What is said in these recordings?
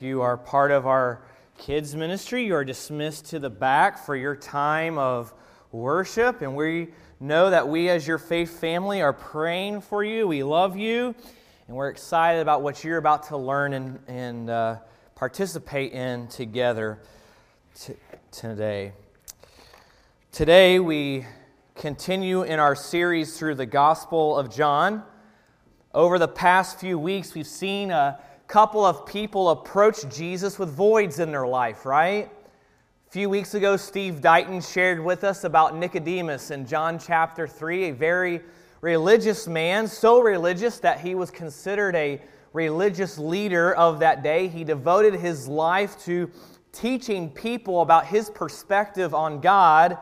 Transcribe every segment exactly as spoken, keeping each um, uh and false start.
If you are part of our kids ministry, you are dismissed to the back for your time of worship, and we know that we as your faith family are praying for you. We love you, and we're excited about what you're about to learn and, and uh, participate in together t- today. Today we continue in our series through the Gospel of John. Over the past few weeks, we've seen a couple of people approach Jesus with voids in their life, right? A few weeks ago, Steve Dighton shared with us about Nicodemus in John chapter three, a very religious man, so religious that he was considered a religious leader of that day. He devoted his life to teaching people about his perspective on God,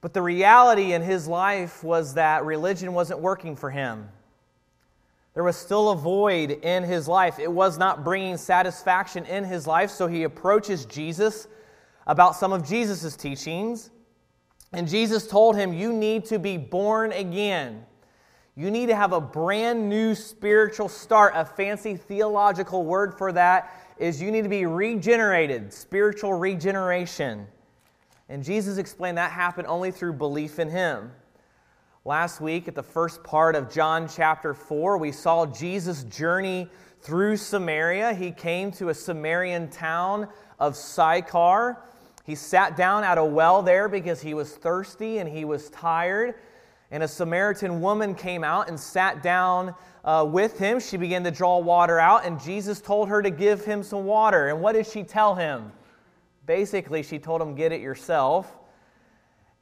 but the reality in his life was that religion wasn't working for him. There was still a void in his life. It was not bringing satisfaction in his life, so he approaches Jesus about some of Jesus' teachings. And Jesus told him, you need to be born again. You need to have a brand new spiritual start. A fancy theological word for that is you need to be regenerated, spiritual regeneration. And Jesus explained that happened only through belief in him. Last week, at the first part of John chapter four, we saw Jesus' journey through Samaria. He came to a Samaritan town of Sychar. He sat down at a well there because he was thirsty and he was tired. And a Samaritan woman came out and sat down uh, with him. She began to draw water out, and Jesus told her to give him some water. And what did she tell him? Basically, she told him, get it yourself.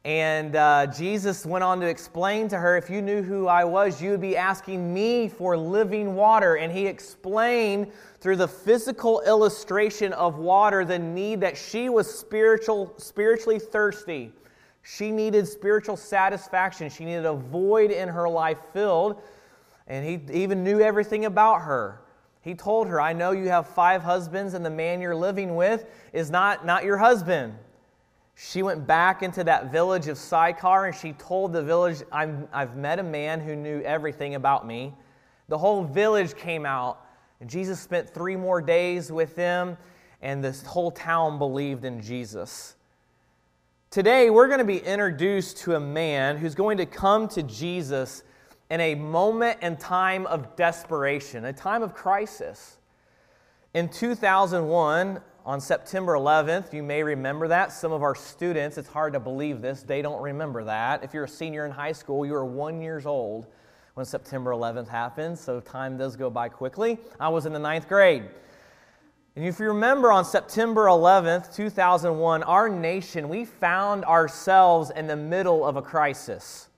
And uh, Jesus went on to explain to her, if you knew who I was, you would be asking me for living water. And he explained through the physical illustration of water the need that she was spiritual, spiritually thirsty. She needed spiritual satisfaction. She needed a void in her life filled. And he even knew everything about her. He told her, I know you have five husbands, and the man you're living with is not, not your husband. She went back into that village of Sychar, and she told the village, I'm, I've met a man who knew everything about me. The whole village came out, and Jesus spent three more days with them, and this whole town believed in Jesus. Today, we're going to be introduced to a man who's going to come to Jesus in a moment and time of desperation, a time of crisis. In two thousand one, on September eleventh, you may remember that. Some of our students, it's hard to believe this, they don't remember that. If you're a senior in high school, you were one year old when September eleventh happened, so time does go by quickly. I was in the ninth grade. And if you remember, on September eleventh, two thousand one, our nation, we found ourselves in the middle of a crisis.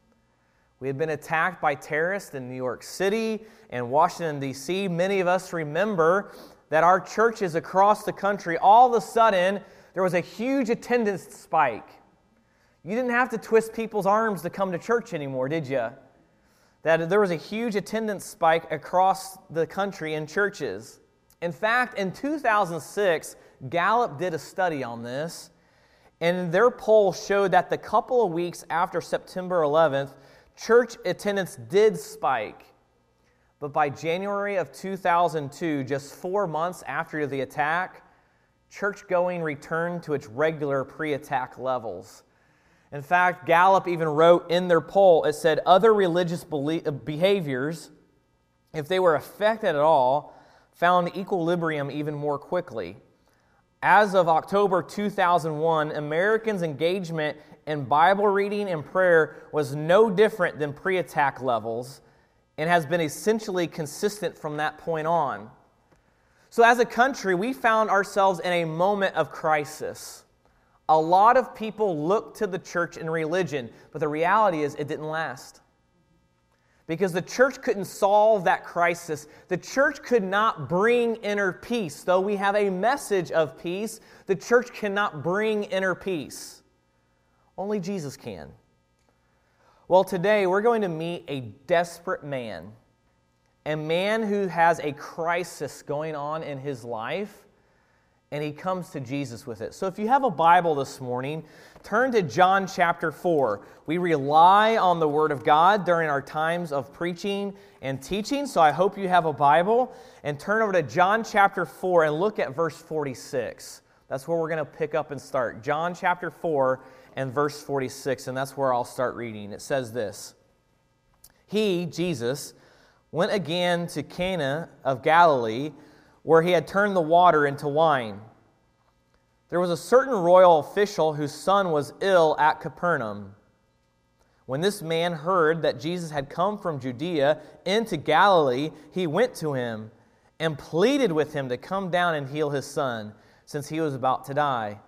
We had been attacked by terrorists in New York City and Washington, D C Many of us remember that our churches across the country, all of a sudden, there was a huge attendance spike. You didn't have to twist people's arms to come to church anymore, did you? That there was a huge attendance spike across the country in churches. In fact, in two thousand six, Gallup did a study on this, and their poll showed that the couple of weeks after September eleventh, church attendance did spike. But by January of two thousand two, just four months after the attack, churchgoing returned to its regular pre-attack levels. In fact, Gallup even wrote in their poll, it said other religious behaviors, if they were affected at all, found equilibrium even more quickly. As of October two thousand one, Americans' engagement in Bible reading and prayer was no different than pre-attack levels, and has been essentially consistent from that point on. So as a country, we found ourselves in a moment of crisis. A lot of people looked to the church and religion, but the reality is it didn't last. Because the church couldn't solve that crisis. The church could not bring inner peace. Though we have a message of peace, the church cannot bring inner peace. Only Jesus can. Well, today we're going to meet a desperate man, a man who has a crisis going on in his life, and he comes to Jesus with it. So if you have a Bible this morning, turn to John chapter four. We rely on the Word of God during our times of preaching and teaching, so I hope you have a Bible. And turn over to John chapter four and look at verse forty-six. That's where we're going to pick up and start. John chapter four and verse forty-six, and that's where I'll start reading. It says this, He, Jesus, went again to Cana of Galilee, where he had turned the water into wine. There was a certain royal official whose son was ill at Capernaum. When this man heard that Jesus had come from Judea into Galilee, he went to him and pleaded with him to come down and heal his son, since he was about to die.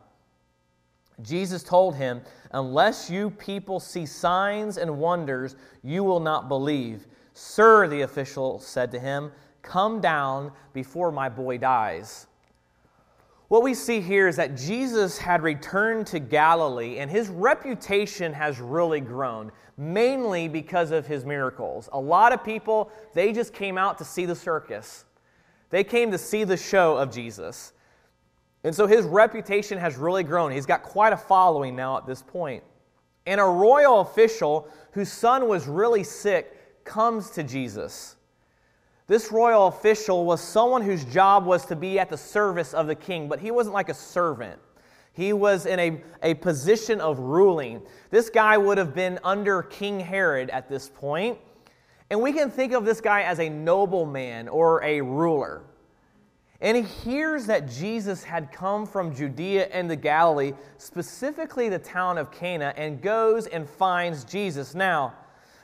Jesus told him, "Unless you people see signs and wonders, you will not believe." "Sir," the official said to him, "come down before my boy dies." What we see here is that Jesus had returned to Galilee, and his reputation has really grown, mainly because of his miracles. A lot of people, they just came out to see the circus. They came to see the show of Jesus. And so his reputation has really grown. He's got quite a following now at this point. And a royal official whose son was really sick comes to Jesus. This royal official was someone whose job was to be at the service of the king, but he wasn't like a servant. He was in a, a position of ruling. This guy would have been under King Herod at this point. And we can think of this guy as a nobleman or a ruler. And he hears that Jesus had come from Judea and the Galilee, specifically the town of Cana, and goes and finds Jesus. Now,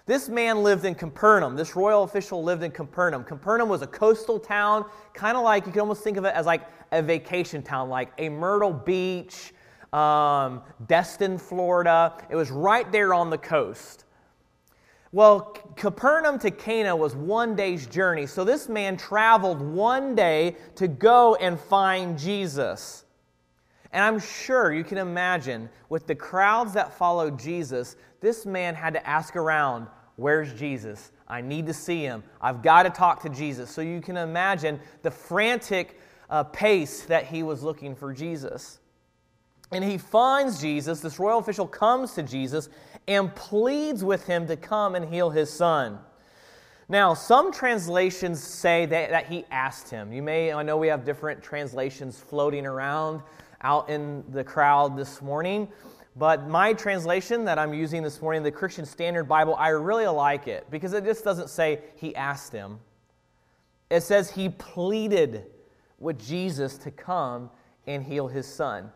this man lived in Capernaum. This royal official lived in Capernaum. Capernaum was a coastal town, kind of like, you can almost think of it as like a vacation town, like a Myrtle Beach, um, Destin, Florida. It was right there on the coast. Well, Capernaum to Cana was one day's journey, so this man traveled one day to go and find Jesus. And I'm sure you can imagine, with the crowds that followed Jesus, this man had to ask around, "Where's Jesus? I need to see him. I've got to talk to Jesus." So you can imagine the frantic uh, pace that he was looking for Jesus. And he finds Jesus. This royal official comes to Jesus and pleads with him to come and heal his son. Now, some translations say that, that he asked him. You may, I know we have different translations floating around out in the crowd this morning. But my translation that I'm using this morning, the Christian Standard Bible, I really like it because it just doesn't say he asked him. It says he pleaded with Jesus to come and heal his son.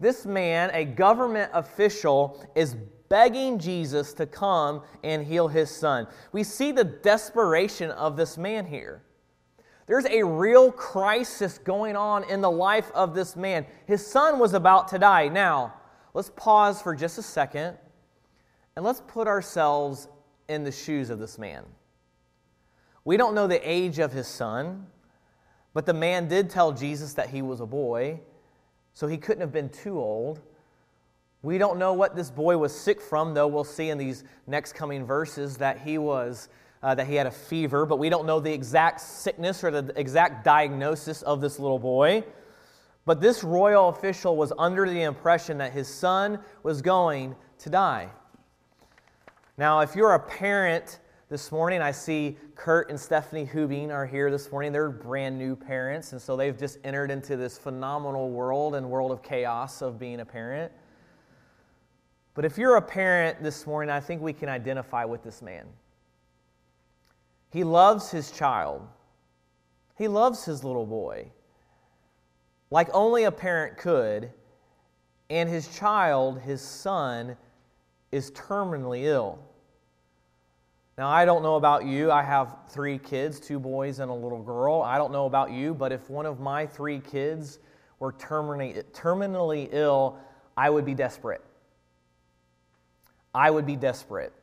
This man, a government official, is begging Jesus to come and heal his son. We see the desperation of this man here. There's a real crisis going on in the life of this man. His son was about to die. Now, let's pause for just a second, and let's put ourselves in the shoes of this man. We don't know the age of his son, but the man did tell Jesus that he was a boy, so he couldn't have been too old. We don't know what this boy was sick from, though we'll see in these next coming verses that he was uh, that he had a fever, but we don't know the exact sickness or the exact diagnosis of this little boy. But this royal official was under the impression that his son was going to die. Now, if you're a parent this morning, I see Kurt and Stephanie Hubin are here this morning. They're brand new parents, and so they've just entered into this phenomenal world and world of chaos of being a parent. But if you're a parent this morning, I think we can identify with this man. He loves his child. He loves his little boy, like only a parent could, and his child, his son, is terminally ill. Now, I don't know about you. I have three kids, two boys and a little girl. I don't know about you, but if one of my three kids were terminally, terminally ill, I would be desperate. I would be desperate.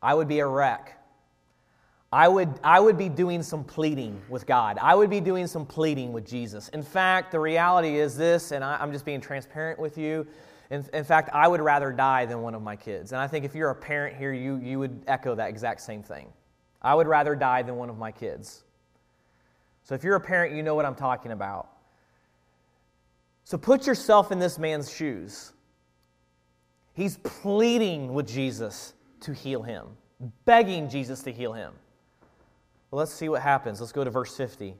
I would be a wreck. I would, I would be doing some pleading with God. I would be doing some pleading with Jesus. In fact, the reality is this, and I, I'm just being transparent with you. In, in fact, I would rather die than one of my kids. And I think if you're a parent here, you, you would echo that exact same thing. I would rather die than one of my kids. So if you're a parent, you know what I'm talking about. So put yourself in this man's shoes. He's pleading with Jesus to heal him, begging Jesus to heal him. Well, let's see what happens. Let's go to verse fifty.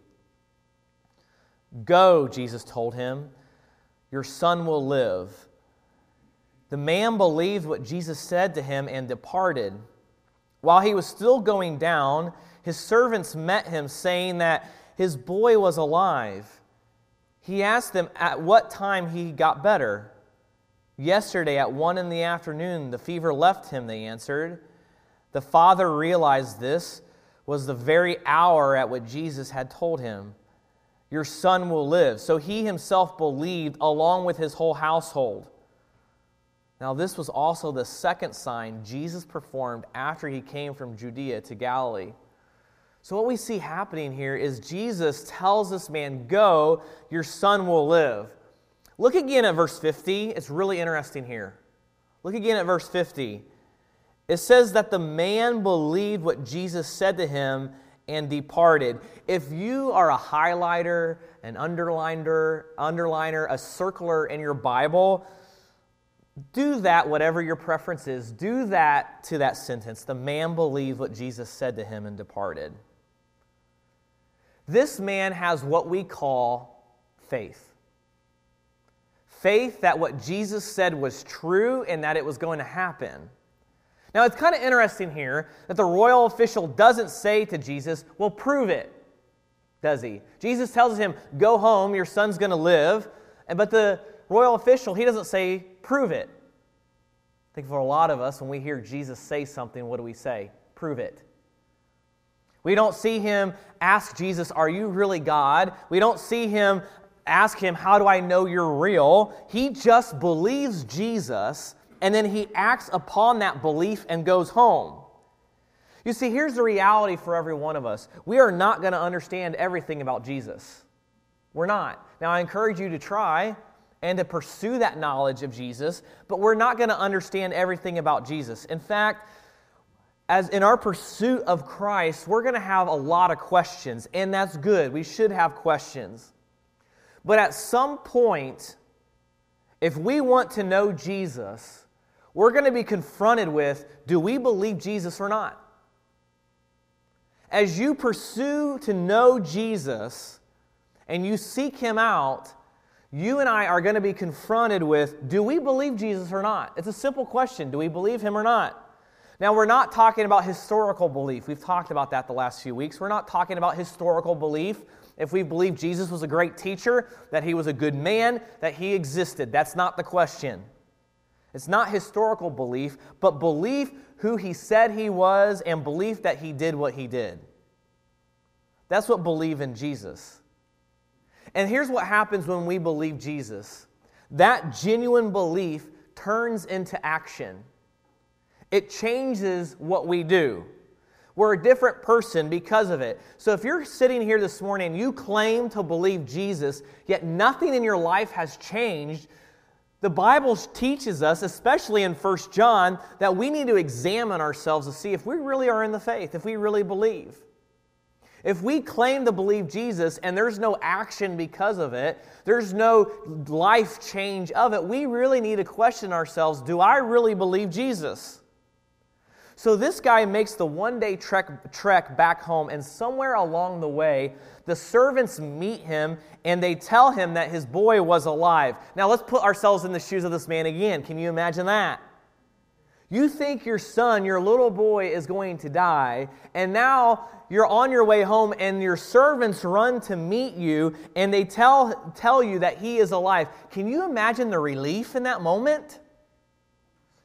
"Go," Jesus told him, "your son will live." The man believed what Jesus said to him and departed. While he was still going down, his servants met him, saying that his boy was alive. He asked them at what time he got better. "Yesterday at one in the afternoon, the fever left him," they answered. The father realized this was the very hour at which Jesus had told him, "Your son will live." So he himself believed, along with his whole household. Now this was also the second sign Jesus performed after he came from Judea to Galilee. So what we see happening here is Jesus tells this man, "Go, your son will live." Look again at verse fifty. It's really interesting here. Look again at verse fifty. It says that the man believed what Jesus said to him and departed. If you are a highlighter, an underliner, underliner, a circler in your Bible, do that, whatever your preference is. Do that to that sentence. The man believed what Jesus said to him and departed. This man has what we call faith. Faith that what Jesus said was true and that it was going to happen. Now, it's kind of interesting here that the royal official doesn't say to Jesus, "Well, prove it," does he? Jesus tells him, "Go home, your son's going to live." But the royal official, he doesn't say, "Prove it." I think for a lot of us, when we hear Jesus say something, what do we say? Prove it. We don't see him ask Jesus, "Are you really God?" We don't see him ask him, "How do I know you're real?" He just believes Jesus, and then he acts upon that belief and goes home. You see, here's the reality for every one of us. We are not going to understand everything about Jesus. We're not. Now, I encourage you to try and to pursue that knowledge of Jesus, but we're not going to understand everything about Jesus. In fact, as in our pursuit of Christ, we're going to have a lot of questions, and that's good. We should have questions. But at some point, if we want to know Jesus, we're going to be confronted with, do we believe Jesus or not? As you pursue to know Jesus and you seek him out, you and I are going to be confronted with, do we believe Jesus or not? It's a simple question. Do we believe him or not? Now, we're not talking about historical belief. We've talked about that the last few weeks. We're not talking about historical belief. If we believe Jesus was a great teacher, that he was a good man, that he existed, that's not the question. It's not historical belief, but belief who he said he was and belief that he did what he did. That's what believe in Jesus. And here's what happens when we believe Jesus. That genuine belief turns into action. It changes what we do. We're a different person because of it. So if you're sitting here this morning and you claim to believe Jesus, yet nothing in your life has changed, the Bible teaches us, especially in First John, that we need to examine ourselves to see if we really are in the faith, if we really believe. If we claim to believe Jesus and there's no action because of it, there's no life change of it, we really need to question ourselves, do I really believe Jesus? So this guy makes the one-day trek, trek back home, and somewhere along the way, the servants meet him, and they tell him that his boy was alive. Now, let's put ourselves in the shoes of this man again. Can you imagine that? You think your son, your little boy, is going to die, and now you're on your way home, and your servants run to meet you, and they tell, tell you that he is alive. Can you imagine the relief in that moment?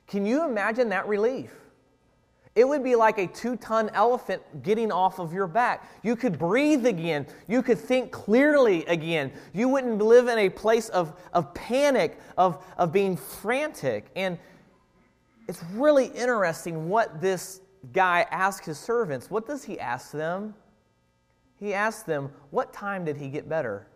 Can you imagine that relief? It would be like a two-ton elephant getting off of your back. You could breathe again. You could think clearly again. You wouldn't live in a place of, of panic, of, of being frantic. And it's really interesting what this guy asked his servants. What does he ask them? He asked them, what time did he get better?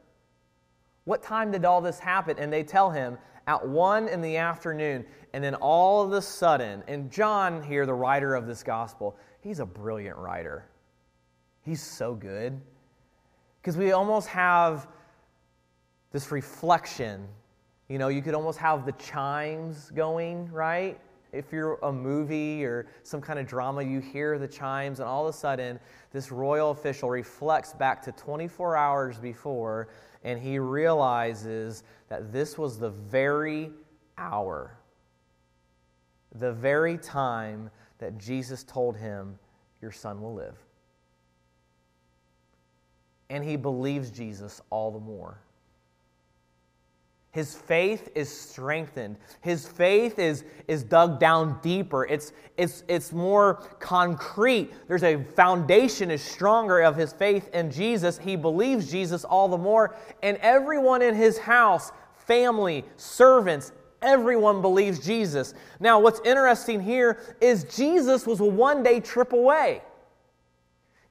What time did all this happen? And they tell him, at one in the afternoon. And then all of a sudden, and John here, the writer of this gospel, he's a brilliant writer. He's so good. Because we almost have this reflection. You know, you could almost have the chimes going, right? If you're a movie or some kind of drama, you hear the chimes, and all of a sudden, this royal official reflects back to twenty-four hours before, and he realizes that this was the very hour, the very time that Jesus told him, "Your son will live." And he believes Jesus all the more. His faith is strengthened. His faith is, is dug down deeper. It's, it's, it's more concrete. There's a foundation is stronger of his faith in Jesus. He believes Jesus all the more. And everyone in his house, family, servants, everyone believes Jesus. Now, what's interesting here is Jesus was a one-day trip away.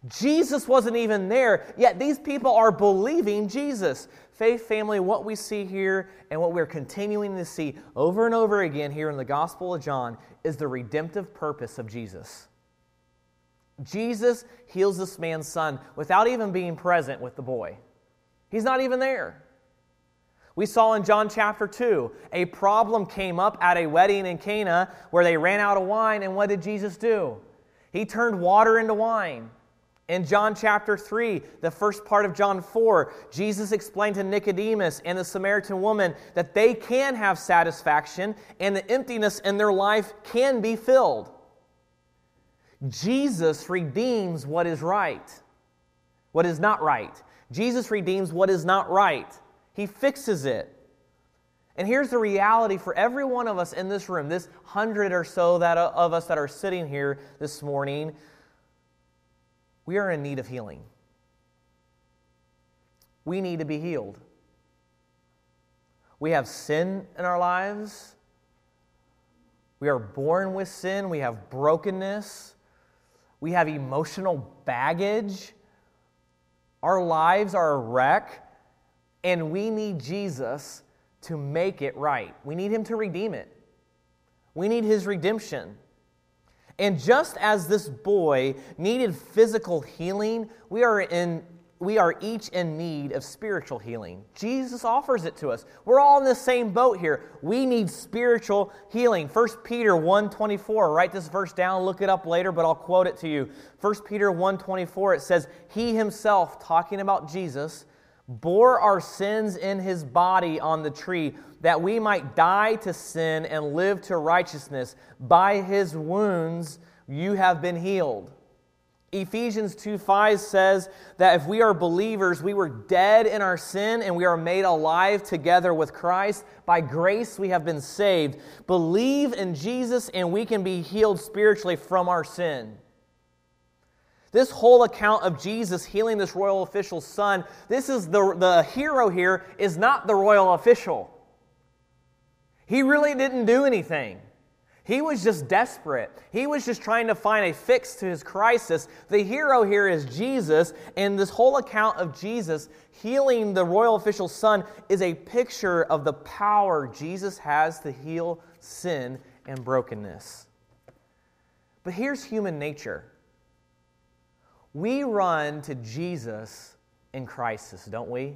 Jesus wasn't even there, yet these people are believing Jesus. Faith, family, what we see here and what we're continuing to see over and over again here in the Gospel of John is the redemptive purpose of Jesus. Jesus heals this man's son without even being present with the boy. He's not even there. We saw in John chapter two, a problem came up at a wedding in Cana where they ran out of wine, and what did Jesus do? He turned water into wine. In John chapter three, the first part of John four, Jesus explained to Nicodemus and the Samaritan woman that they can have satisfaction and the emptiness in their life can be filled. Jesus redeems what is right, what is not right. Jesus redeems what is not right. He fixes it. And here's the reality for every one of us in this room, this hundred or so that of us that are sitting here this morning. We are in need of healing. We need to be healed. We have sin in our lives. We are born with sin. We have brokenness. We have emotional baggage. Our lives are a wreck, and we need Jesus to make it right. We need Him to redeem it. We need His redemption. And just as this boy needed physical healing, we are in we are each in need of spiritual healing. Jesus offers it to us. We're all in the same boat here. We need spiritual healing. First Peter one twenty-four, write this verse down, look it up later, but I'll quote it to you. First Peter one twenty-four, it says, "He himself," talking about Jesus, "bore our sins in his body on the tree, that we might die to sin and live to righteousness. By his wounds you have been healed." Ephesians two five says that if we are believers, we were dead in our sin and we are made alive together with Christ. By grace we have been saved. Believe in Jesus and we can be healed spiritually from our sin. This whole account of Jesus healing this royal official's son, this is the, the hero here is not the royal official. He really didn't do anything. He was just desperate. He was just trying to find a fix to his crisis. The hero here is Jesus, and this whole account of Jesus healing the royal official's son is a picture of the power Jesus has to heal sin and brokenness. But here's human nature. We run to Jesus in crisis, don't we?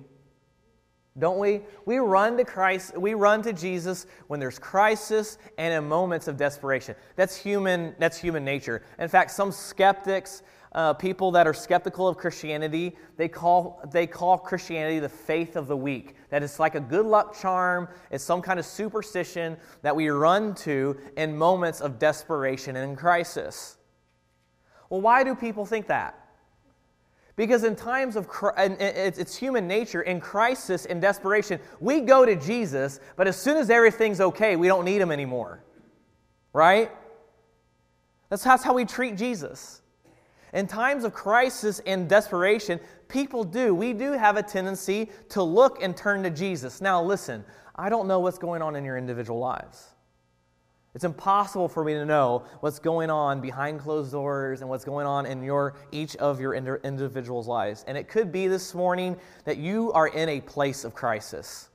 Don't we? We run to Christ. We run to Jesus when there's crisis and in moments of desperation. That's human. That's human nature. In fact, some skeptics, uh, people that are skeptical of Christianity, they call they call Christianity the faith of the weak. That it's like a good luck charm. It's some kind of superstition that we run to in moments of desperation and in crisis. Well, why do people think that? Because in times of, it's human nature, in crisis, in desperation, we go to Jesus, but as soon as everything's okay, we don't need Him anymore. Right? That's how we treat Jesus. In times of crisis and desperation, people do, we do have a tendency to look and turn to Jesus. Now listen, I don't know what's going on in your individual lives. It's impossible for me to know what's going on behind closed doors and what's going on in your each of your individuals' lives. And it could be this morning that you are in a place of crisis.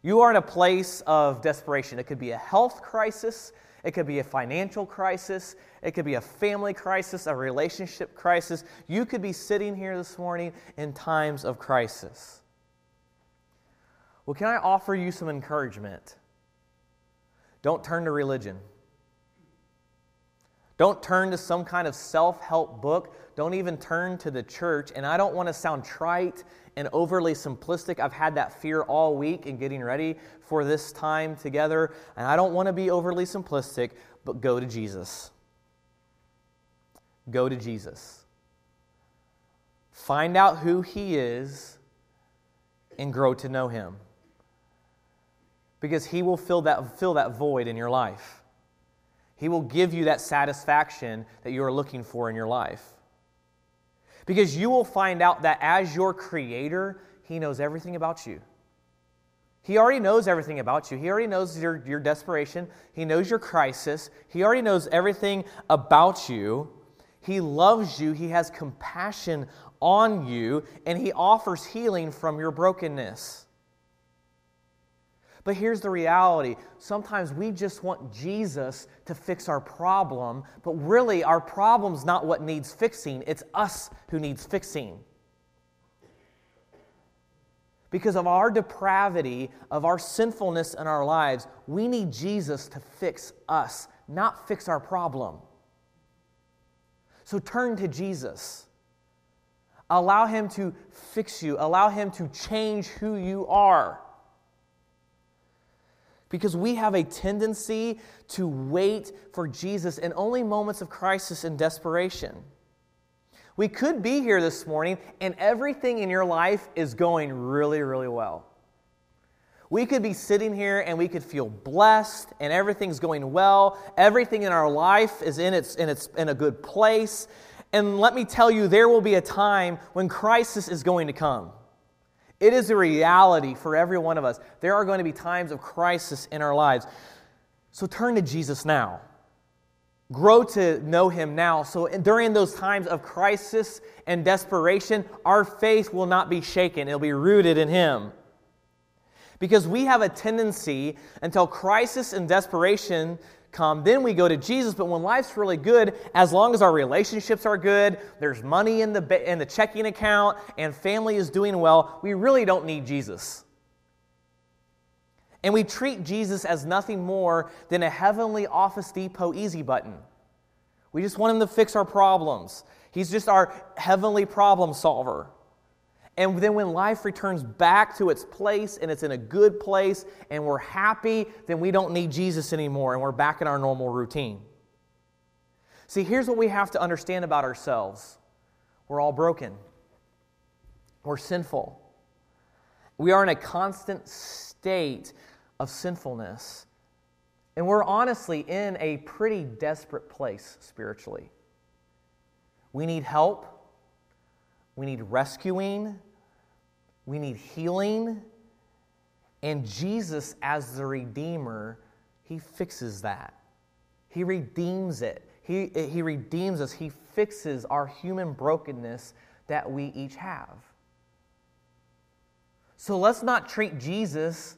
You are in a place of desperation. It could be a health crisis. It could be a financial crisis. It could be a family crisis, a relationship crisis. You could be sitting here this morning in times of crisis. Well, can I offer you some encouragement? Don't turn to religion. Don't turn to some kind of self-help book. Don't even turn to the church. And I don't want to sound trite and overly simplistic. I've had that fear all week in getting ready for this time together. And I don't want to be overly simplistic, but go to Jesus. Go to Jesus. Find out who He is and grow to know Him. Because He will fill that, fill that void in your life. He will give you that satisfaction that you are looking for in your life. Because you will find out that as your Creator, He knows everything about you. He already knows everything about you. He already knows your, your desperation. He knows your crisis. He already knows everything about you. He loves you. He has compassion on you. And He offers healing from your brokenness. But here's the reality. Sometimes we just want Jesus to fix our problem, but really our problem's not what needs fixing. It's us who needs fixing. Because of our depravity, of our sinfulness in our lives, we need Jesus to fix us, not fix our problem. So turn to Jesus. Allow Him to fix you. Allow Him to change who you are. Because we have a tendency to wait for Jesus in only moments of crisis and desperation. We could be here this morning and everything in your life is going really, really well. We could be sitting here and we could feel blessed and everything's going well. Everything in our life is in its in its in a good place. And let me tell you, there will be a time when crisis is going to come. It is a reality for every one of us. There are going to be times of crisis in our lives. So turn to Jesus now. Grow to know Him now. So during those times of crisis and desperation, our faith will not be shaken. It'll be rooted in Him. Because we have a tendency, until crisis and desperation come, then we go to Jesus. But when life's really good, as long as our relationships are good, there's money in the in the checking account, and family is doing well, we really don't need Jesus. And we treat Jesus as nothing more than a heavenly Office Depot easy button. We just want Him to fix our problems. He's just our heavenly problem solver. And then when life returns back to its place and it's in a good place and we're happy, then we don't need Jesus anymore and we're back in our normal routine. See, here's what we have to understand about ourselves. We're all broken. We're sinful. We are in a constant state of sinfulness. And we're honestly in a pretty desperate place spiritually. We need help. We need rescuing. We need healing. And Jesus, as the Redeemer, He fixes that. He redeems it. He, he redeems us. He fixes our human brokenness that we each have. So let's not treat Jesus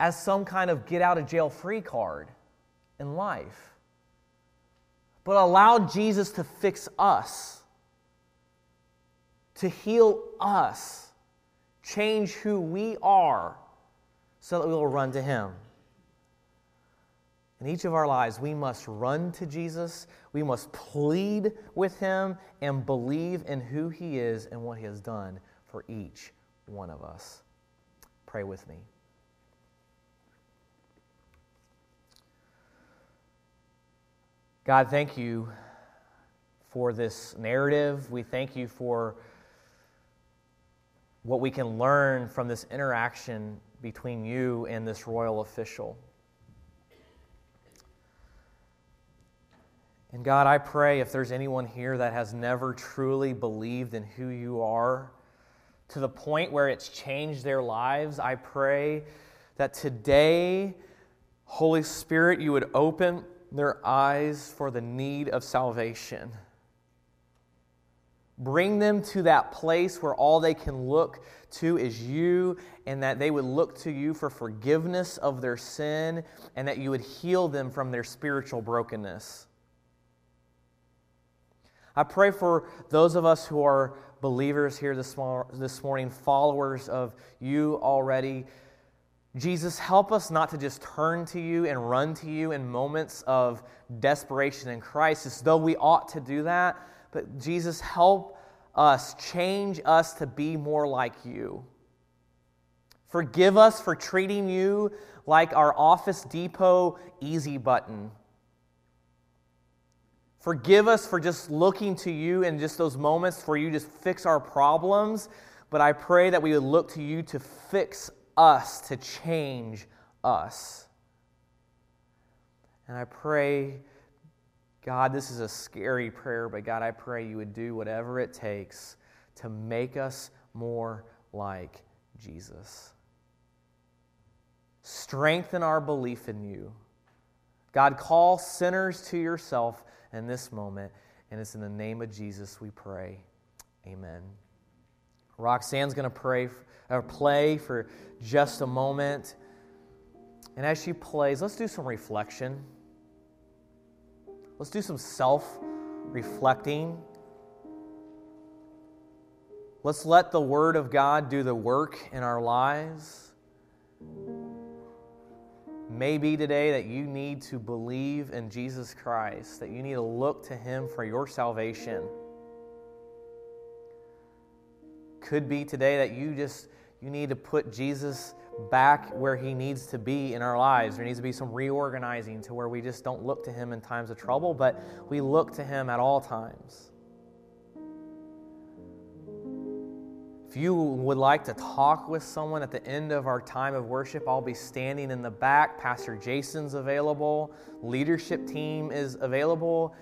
as some kind of get-out-of-jail-free card in life. But allow Jesus to fix us, to heal us, change who we are so that we will run to Him. In each of our lives, we must run to Jesus. We must plead with Him and believe in who He is and what He has done for each one of us. Pray with me. God, thank You for this narrative. We thank You for what we can learn from this interaction between You and this royal official. And God, I pray if there's anyone here that has never truly believed in who You are to the point where it's changed their lives, I pray that today, Holy Spirit, You would open their eyes for the need of salvation. Bring them to that place where all they can look to is You, and that they would look to You for forgiveness of their sin, and that You would heal them from their spiritual brokenness. I pray for those of us who are believers here this this morning, followers of you already. Jesus, help us not to just turn to you and run to you in moments of desperation and crisis, though we ought to do that. But Jesus, help us, change us to be more like you. Forgive us for treating you like our Office Depot easy button. Forgive us for just looking to you in just those moments where you just fix our problems. But I pray that we would look to you to fix us, to change us. And I pray, God, this is a scary prayer, but God, I pray you would do whatever it takes to make us more like Jesus. Strengthen our belief in you. God, call sinners to yourself in this moment, and it's in the name of Jesus we pray. Amen. Roxanne's going to pray or play for just a moment. And as she plays, let's do some reflection. Let's do some self-reflecting. Let's let the Word of God do the work in our lives. Maybe today that you need to believe in Jesus Christ, that you need to look to Him for your salvation. Could be today that you just you need to put Jesus back where he needs to be in our lives. There needs to be some reorganizing to where we just don't look to him in times of trouble, but we look to him at all times. If you would like to talk with someone at the end of our time of worship, I'll be standing in the back. Pastor Jason's available. Leadership team is available.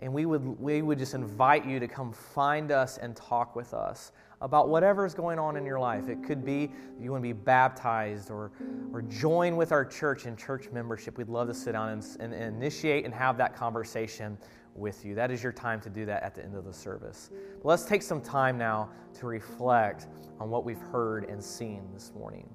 And we would we would just invite you to come find us and talk with us about whatever's going on in your life. It could be you want to be baptized or or join with our church in church membership. We'd love to sit down and, and, and initiate and have that conversation with you. That is your time to do that at the end of the service. But let's take some time now to reflect on what we've heard and seen this morning.